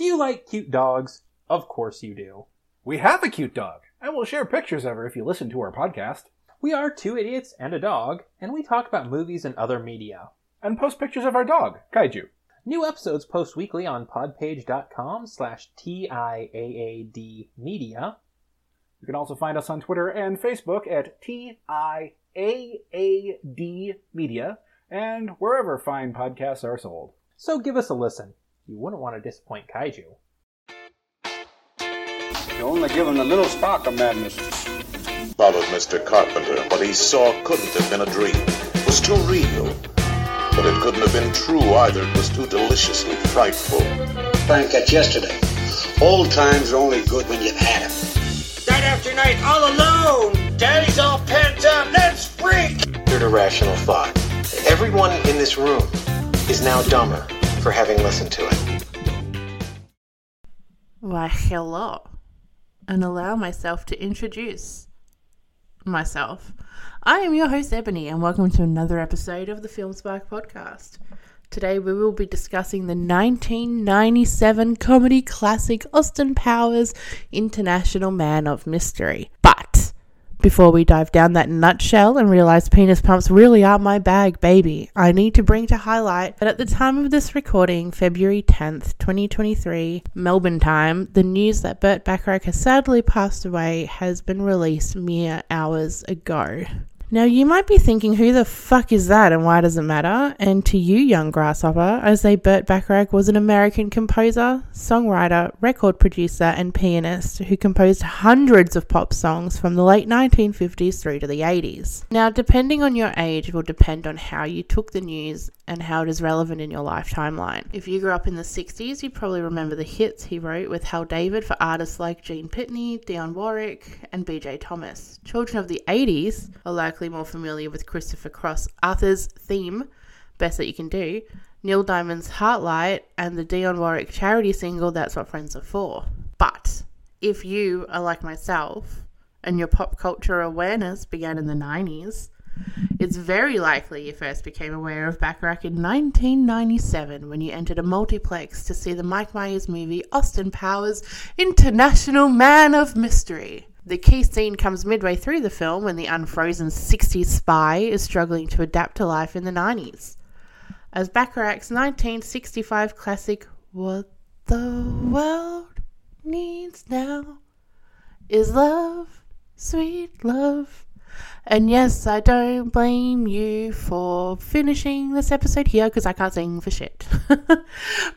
Do you like cute dogs? Of course you do. We have a cute dog, and we'll share pictures of her if you listen to our podcast. We are two idiots and a dog, and we talk about movies and other media. And post pictures of our dog, Kaiju. New episodes post weekly on podpage.com/TIAAD Media. You can also find us on Twitter and Facebook at TIAAD Media, and wherever fine podcasts are sold. So give us a listen. You wouldn't want to disappoint Kaiju. You only give him a little spark of madness. Followed Mr. Carpenter. What he saw couldn't have been a dream. It was too real. But it couldn't have been true either. It was too deliciously frightful. Frank, that's yesterday. Old times are only good when you've had them. Night after night, all alone. Daddy's all pent up. Let's freak. Third irrational thought. Everyone in this room is now dumber for having listened to it. Why, hello. And allow myself to introduce myself. I am your host, Ebony, and welcome to another episode of the Film Spark Podcast. Today we will be discussing the 1997 comedy classic Austin Powers' International Man of Mystery. But before we dive down that nutshell and realise penis pumps really are my bag, baby, I need to bring to highlight that at the time of this recording, February 10th, 2023, Melbourne time, the news that Burt Bacharach has sadly passed away has been released mere hours ago. Now you might be thinking, who the fuck is that and why does it matter? And to you, young grasshopper, I say Burt Bacharach was an American composer, songwriter, record producer and pianist who composed hundreds of pop songs from the late 1950s through to the 80s. Now depending on your age will depend on how you took the news and how it is relevant in your life timeline. If you grew up in the 60s, you probably remember the hits he wrote with Hal David for artists like Gene Pitney, Dionne Warwick and B.J. Thomas. Children of the 80s are likely more familiar with Christopher Cross, Arthur's Theme, Best That You Can Do, Neil Diamond's Heartlight, and the Dionne Warwick charity single, That's What Friends Are For. But if you are like myself, and your pop culture awareness began in the 90s, it's very likely you first became aware of Bacharach in 1997 when you entered a multiplex to see the Mike Myers movie Austin Powers' International Man of Mystery. The key scene comes midway through the film when the unfrozen 60s spy is struggling to adapt to life in the 90s. As Bacharach's 1965 classic, What the World Needs Now is Love, Sweet Love. And yes, I don't blame you for finishing this episode here because I can't sing for shit.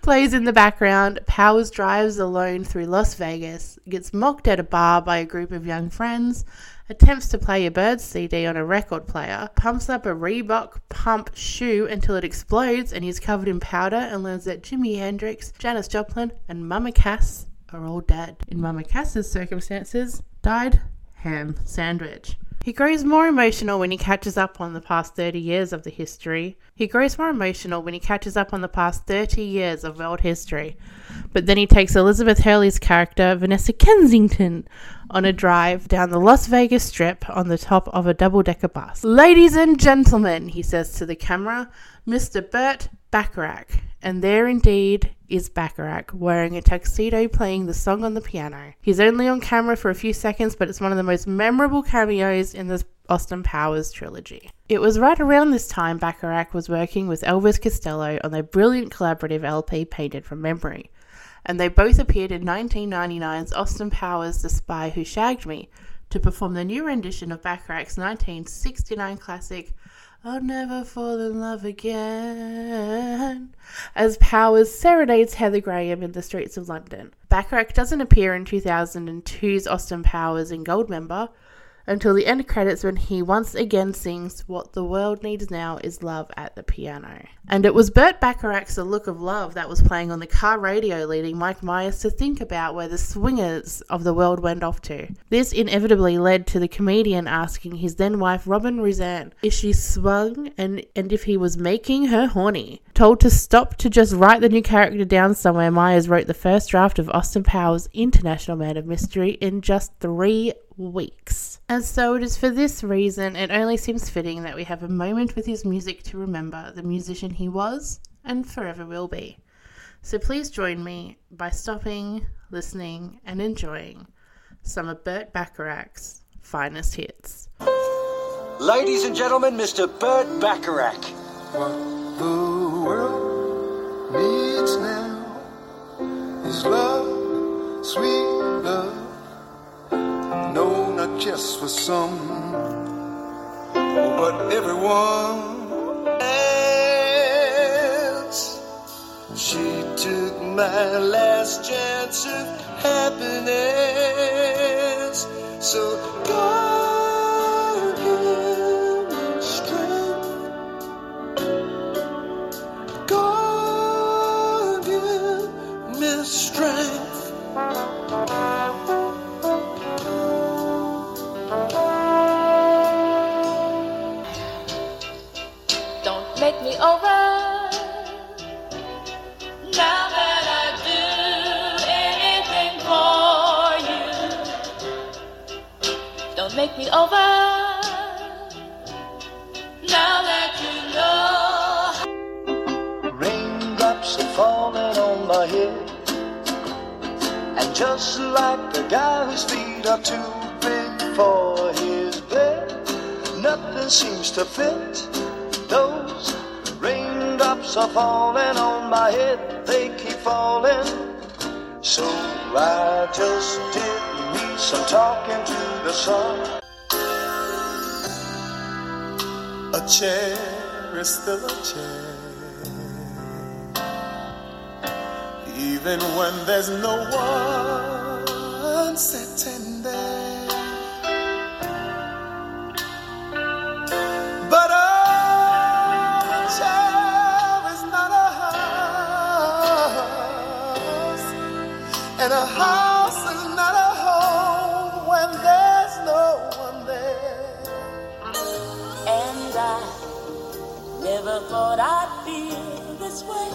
Plays in the background. Powers drives alone through Las Vegas, gets mocked at a bar by a group of young friends, attempts to play a Birds CD on a record player, pumps up a Reebok pump shoe until it explodes and he's covered in powder and learns that Jimi Hendrix, Janis Joplin and Mama Cass are all dead. In Mama Cass's circumstances, died ham sandwich. He grows more emotional when he catches up on the past 30 years of the history. He grows more emotional when he catches up on the past 30 years of world history. But then he takes Elizabeth Hurley's character, Vanessa Kensington, on a drive down the Las Vegas Strip on the top of a double-decker bus. Ladies and gentlemen, he says to the camera, Mr. Burt Bacharach. And there indeed is Bacharach, wearing a tuxedo playing the song on the piano. He's only on camera for a few seconds, but it's one of the most memorable cameos in this Austin Powers trilogy. It was right around this time Bacharach was working with Elvis Costello on their brilliant collaborative LP Painted from Memory, and they both appeared in 1999's Austin Powers The Spy Who Shagged Me to perform the new rendition of Bacharach's 1969 classic I'll Never Fall in Love Again, as Powers serenades Heather Graham in the streets of London. Bacharach doesn't appear in 2002's Austin Powers in Goldmember until the end credits when he once again sings What the World Needs Now is Love at the piano. And it was Burt Bacharach's The Look of Love that was playing on the car radio, leading Mike Myers to think about where the swingers of the world went off to. This inevitably led to the comedian asking his then wife Robin Ruzan if she swung and if he was making her horny. Told to stop to just write the new character down somewhere, Myers wrote the first draft of Austin Powers' International Man of Mystery in just 3 weeks. And so it is for this reason it only seems fitting that we have a moment with his music to remember the musician he was and forever will be. So please join me by stopping, listening, and enjoying some of Burt Bacharach's finest hits. Ladies and gentlemen, Mr. Burt Bacharach. What the world needs now is love, sweet love. No, not just for some, but everyone else. She took my last chance of happiness, so God give me strength. God give me strength. Don't make me over. Make me over now that you know. Raindrops are falling on my head, and just like the guy whose feet are too big for his bed, nothing seems to fit. Those raindrops are falling on my head, they keep falling. So I just did me some talking to the sun. A chair is still a chair, even when there's no one sitting there. But a chair is not a house, and a house. Never thought I'd feel this way,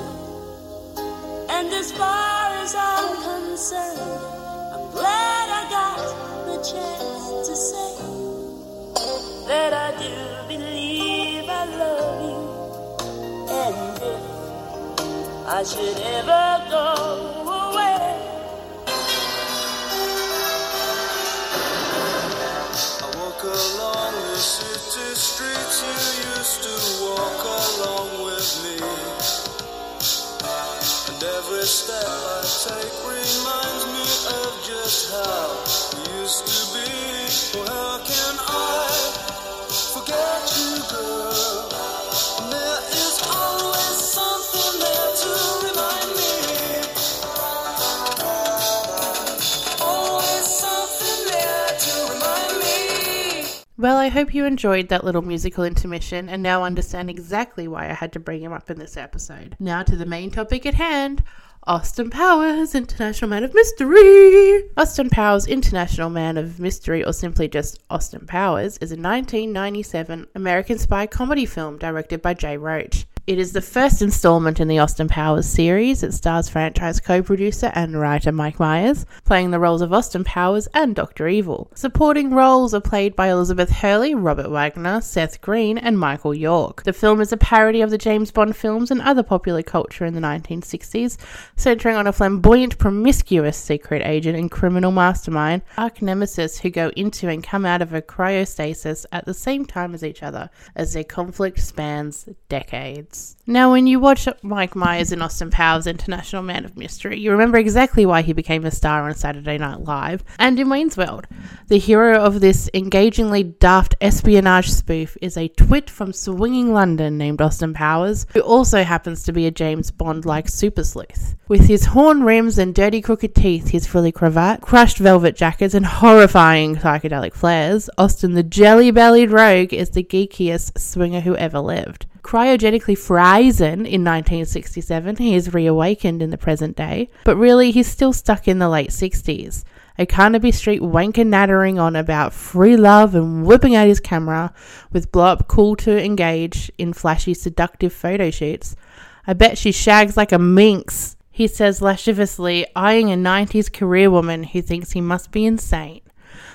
and as far as I'm concerned, I'm glad I got the chance to say that I do believe I love you, and if I should ever go away, I walk along the city streets you used to walk along with me, and every step I take reminds me of just how we used to be. Well, how can I forget you, girl? And there is always something there to remind me, always something there to remind me. Well, I hope you enjoyed that little musical intermission and now understand exactly why I had to bring him up in this episode. Now to the main topic at hand, Austin Powers, International Man of Mystery. Austin Powers, International Man of Mystery, or simply just Austin Powers, is a 1997 American spy comedy film directed by Jay Roach. It is the first installment in the Austin Powers series. It stars franchise co-producer and writer Mike Myers, playing the roles of Austin Powers and Dr. Evil. Supporting roles are played by Elizabeth Hurley, Robert Wagner, Seth Green, and Michael York. The film is a parody of the James Bond films and other popular culture in the 1960s, centering on a flamboyant, promiscuous secret agent and criminal mastermind, arch nemesis, who go into and come out of a cryostasis at the same time as each other, as their conflict spans decades. Now, when you watch Mike Myers in Austin Powers, International Man of Mystery, you remember exactly why he became a star on Saturday Night Live and in Wayne's World. The hero of this engagingly daft espionage spoof is a twit from swinging London named Austin Powers, who also happens to be a James Bond-like super sleuth. With his horn rims and dirty crooked teeth, his frilly cravat, crushed velvet jackets, and horrifying psychedelic flares, Austin the jelly-bellied rogue is the geekiest swinger who ever lived. Cryogenically frozen in 1967, he is reawakened in the present day, but really he's still stuck in the late 60s. A Carnaby Street wanker nattering on about free love and whipping out his camera with blow-up cool to engage in flashy seductive photo shoots. I bet she shags like a minx, he says lasciviously, eyeing a 90s career woman who thinks he must be insane.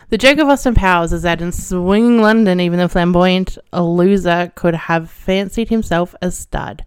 The joke of Austin Powers is that in swinging London, even the flamboyant loser could have fancied himself a stud.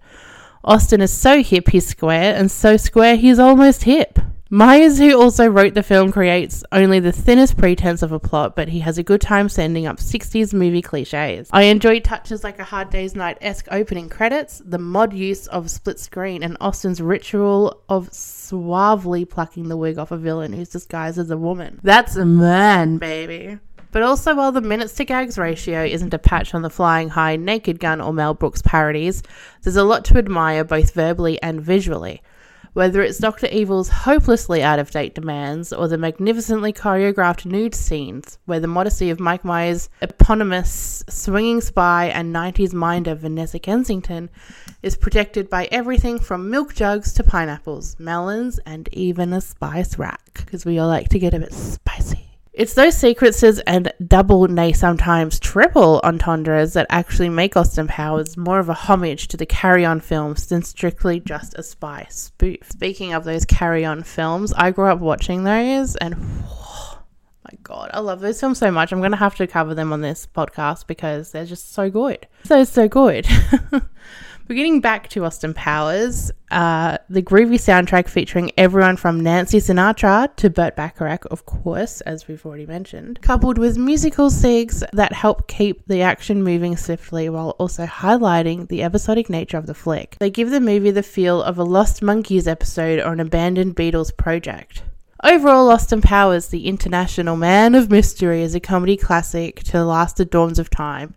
Austin is so hip he's square, and so square he's almost hip. Myers, who also wrote the film, creates only the thinnest pretense of a plot, but he has a good time sending up 60s movie cliches. I enjoy touches like a Hard Day's Night-esque opening credits, the mod use of split screen, and Austin's ritual of suavely plucking the wig off a villain who's disguised as a woman. That's a man, baby. But also, while the minutes to gags ratio isn't a patch on the Flying High, Naked Gun or Mel Brooks parodies, there's a lot to admire both verbally and visually. Whether it's Dr. Evil's hopelessly out-of-date demands or the magnificently choreographed nude scenes, where the modesty of Mike Myers' eponymous swinging spy and 90s minder Vanessa Kensington is protected by everything from milk jugs to pineapples, melons, and even a spice rack, because we all like to get a bit spicy. It's those sequences and double, nay sometimes triple entendres that actually make Austin Powers more of a homage to the Carry-On films than strictly just a spy spoof. Speaking of those Carry-On films, I grew up watching those and oh my god, I love those films so much. I'm going to have to cover them on this podcast because they're just so good. So good. We're getting back to Austin Powers, the groovy soundtrack featuring everyone from Nancy Sinatra to Burt Bacharach, of course, as we've already mentioned, coupled with musical sigs that help keep the action moving swiftly while also highlighting the episodic nature of the flick. They give the movie the feel of a Lost Monkeys episode or an abandoned Beatles project. Overall, Austin Powers, the international man of mystery, is a comedy classic to last the dawns of time.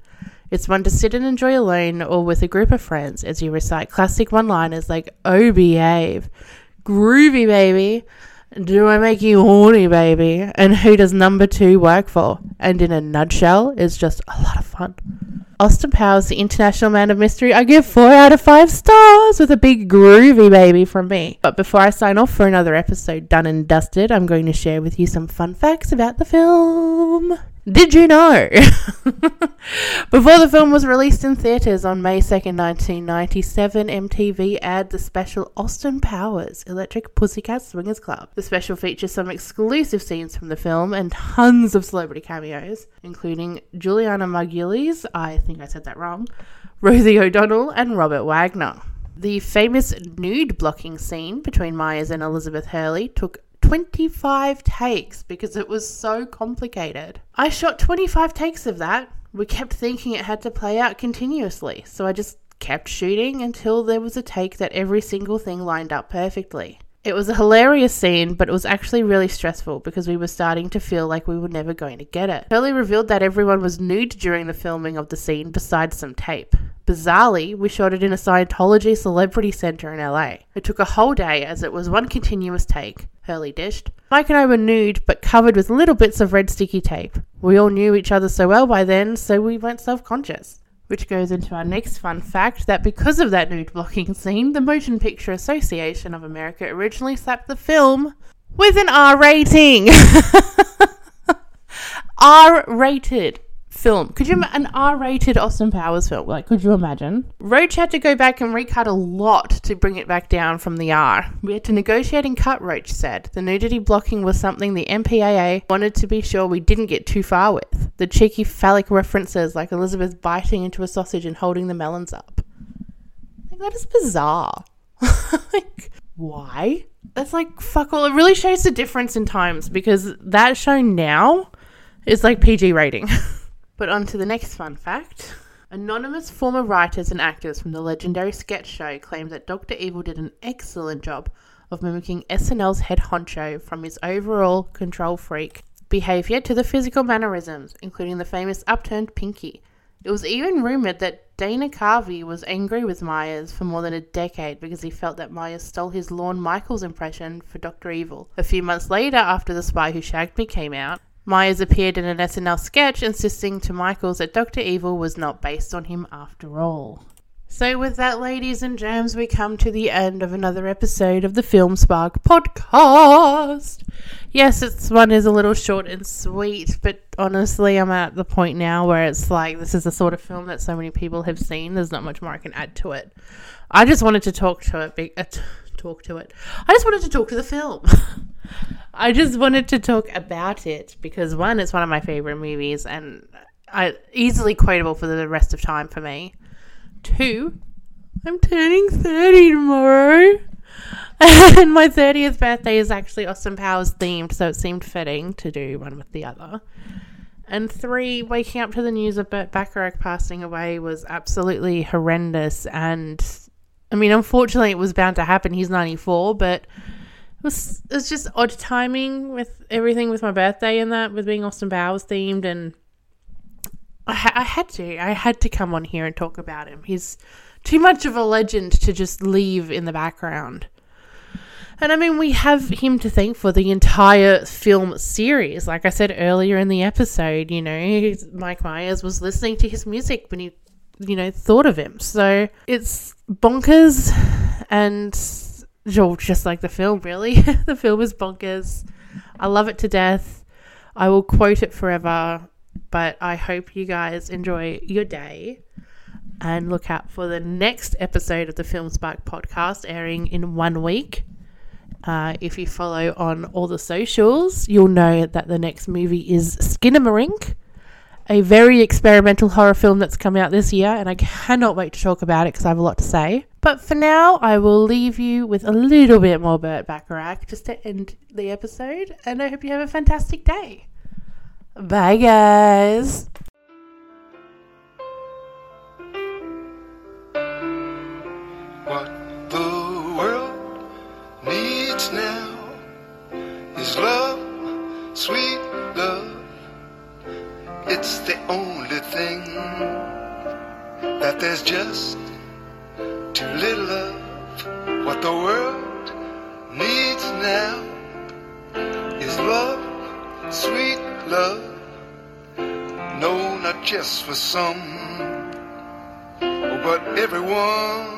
It's one to sit and enjoy alone or with a group of friends as you recite classic one-liners like, "Oh, behave," "Groovy, baby," "Do I make you horny, baby?" and "Who does number 2 work for?" And in a nutshell, it's just a lot of fun. Austin Powers, the international man of mystery, I give 4 out of 5 stars with a big groovy baby from me. But before I sign off for another episode done and dusted, I'm going to share with you some fun facts about the film. Did you know? Before the film was released in theatres on May 2nd, 1997, MTV aired the special Austin Powers Electric Pussycat Swingers Club. The special features some exclusive scenes from the film and tons of celebrity cameos, including Juliana Margulies, I think I said that wrong, Rosie O'Donnell and Robert Wagner. The famous nude blocking scene between Myers and Elizabeth Hurley took 25 takes because it was so complicated. I shot 25 takes of that. We kept thinking it had to play out continuously, so I just kept shooting until there was a take that every single thing lined up perfectly. It was a hilarious scene, but it was actually really stressful because we were starting to feel like we were never going to get it. Hurley revealed that everyone was nude during the filming of the scene besides some tape. Bizarrely, we shot it in a Scientology celebrity center in LA. It took a whole day as it was one continuous take, Hurley dished. Mike and I were nude but covered with little bits of red sticky tape. We all knew each other so well by then, so we weren't self-conscious. Which goes into our next fun fact that because of that nude blocking scene, the Motion Picture Association of America originally slapped the film with an R rating. R-rated film. Could you an R-rated Austin Powers film? Like, could you imagine? Roach had to go back and recut a lot to bring it back down from the R. We had to negotiate and cut, Roach said. The nudity blocking was something the MPAA wanted to be sure we didn't get too far with. The cheeky phallic references like Elizabeth biting into a sausage and holding the melons up. Like, that is bizarre. Like, why? That's like, fuck all. It really shows the difference in times because that show now is like PG rating. But on to the next fun fact. Anonymous former writers and actors from the legendary sketch show claimed that Dr. Evil did an excellent job of mimicking SNL's head honcho from his overall control freak behaviour to the physical mannerisms, including the famous upturned pinky. It was even rumoured that Dana Carvey was angry with Myers for more than a decade because he felt that Myers stole his Lorne Michaels impression for Dr. Evil. A few months later, after The Spy Who Shagged Me came out, Myers appeared in an SNL sketch insisting to Michaels that Dr. Evil was not based on him after all. So with that, ladies and germs, we come to the end of another episode of the Film Spark Podcast. Yes, this one is a little short and sweet, but honestly, I'm at the point now where it's like this is the sort of film that so many people have seen. There's not much more I can add to it. I just wanted to talk to the film. I just wanted to talk about it because, one, it's one of my favorite movies and easily quotable for the rest of time for me. Two, I'm turning 30 tomorrow. And my 30th birthday is actually Austin Powers themed, so it seemed fitting to do one with the other. And 3, waking up to the news of Burt Bacharach passing away was absolutely horrendous. And, I mean, unfortunately it was bound to happen. He's 94, but it was just odd timing with everything with my birthday and that, with being Austin Powers themed. And I had to come on here and talk about him. He's too much of a legend to just leave in the background. And I mean, we have him to thank for the entire film series. Like I said earlier in the episode, you know, Mike Myers was listening to his music when he, you know, thought of him. So it's bonkers, and just like the film, really. The film is bonkers. I love it to death. I will quote it forever, but I hope you guys enjoy your day. And look out for the next episode of the Film Spark podcast airing in 1 week. If you follow on all the socials, you'll know that the next movie is Skinamarink, a very experimental horror film that's come out this year, and I cannot wait to talk about it because I have a lot to say. But for now, I will leave you with a little bit more Burt Bacharach just to end the episode, and I hope you have a fantastic day. Bye, guys. What the world needs now is love, sweet love. It's the only thing that there's just too little of. What the world needs now is love, sweet love. No, not just for some, but everyone.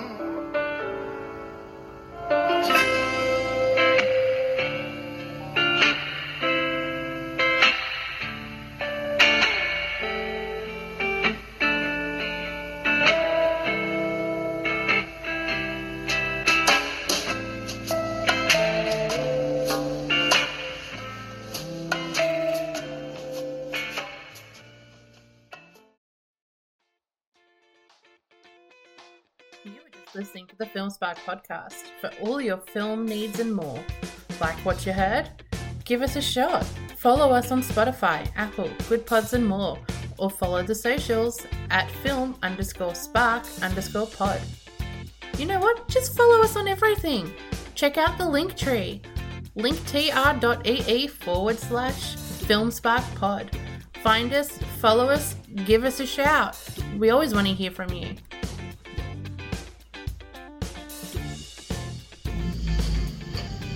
Listening to the Film Spark podcast for all your film needs and more. Like what you heard? Give us a shot. Follow us on Spotify, Apple, Good Pods and more, or follow the socials at film_spark_pod. You know what? Just follow us on everything. Check out the Linktree, linktr.ee/filmsparkpod. Find us, follow us, give us a shout. We always want to hear from you.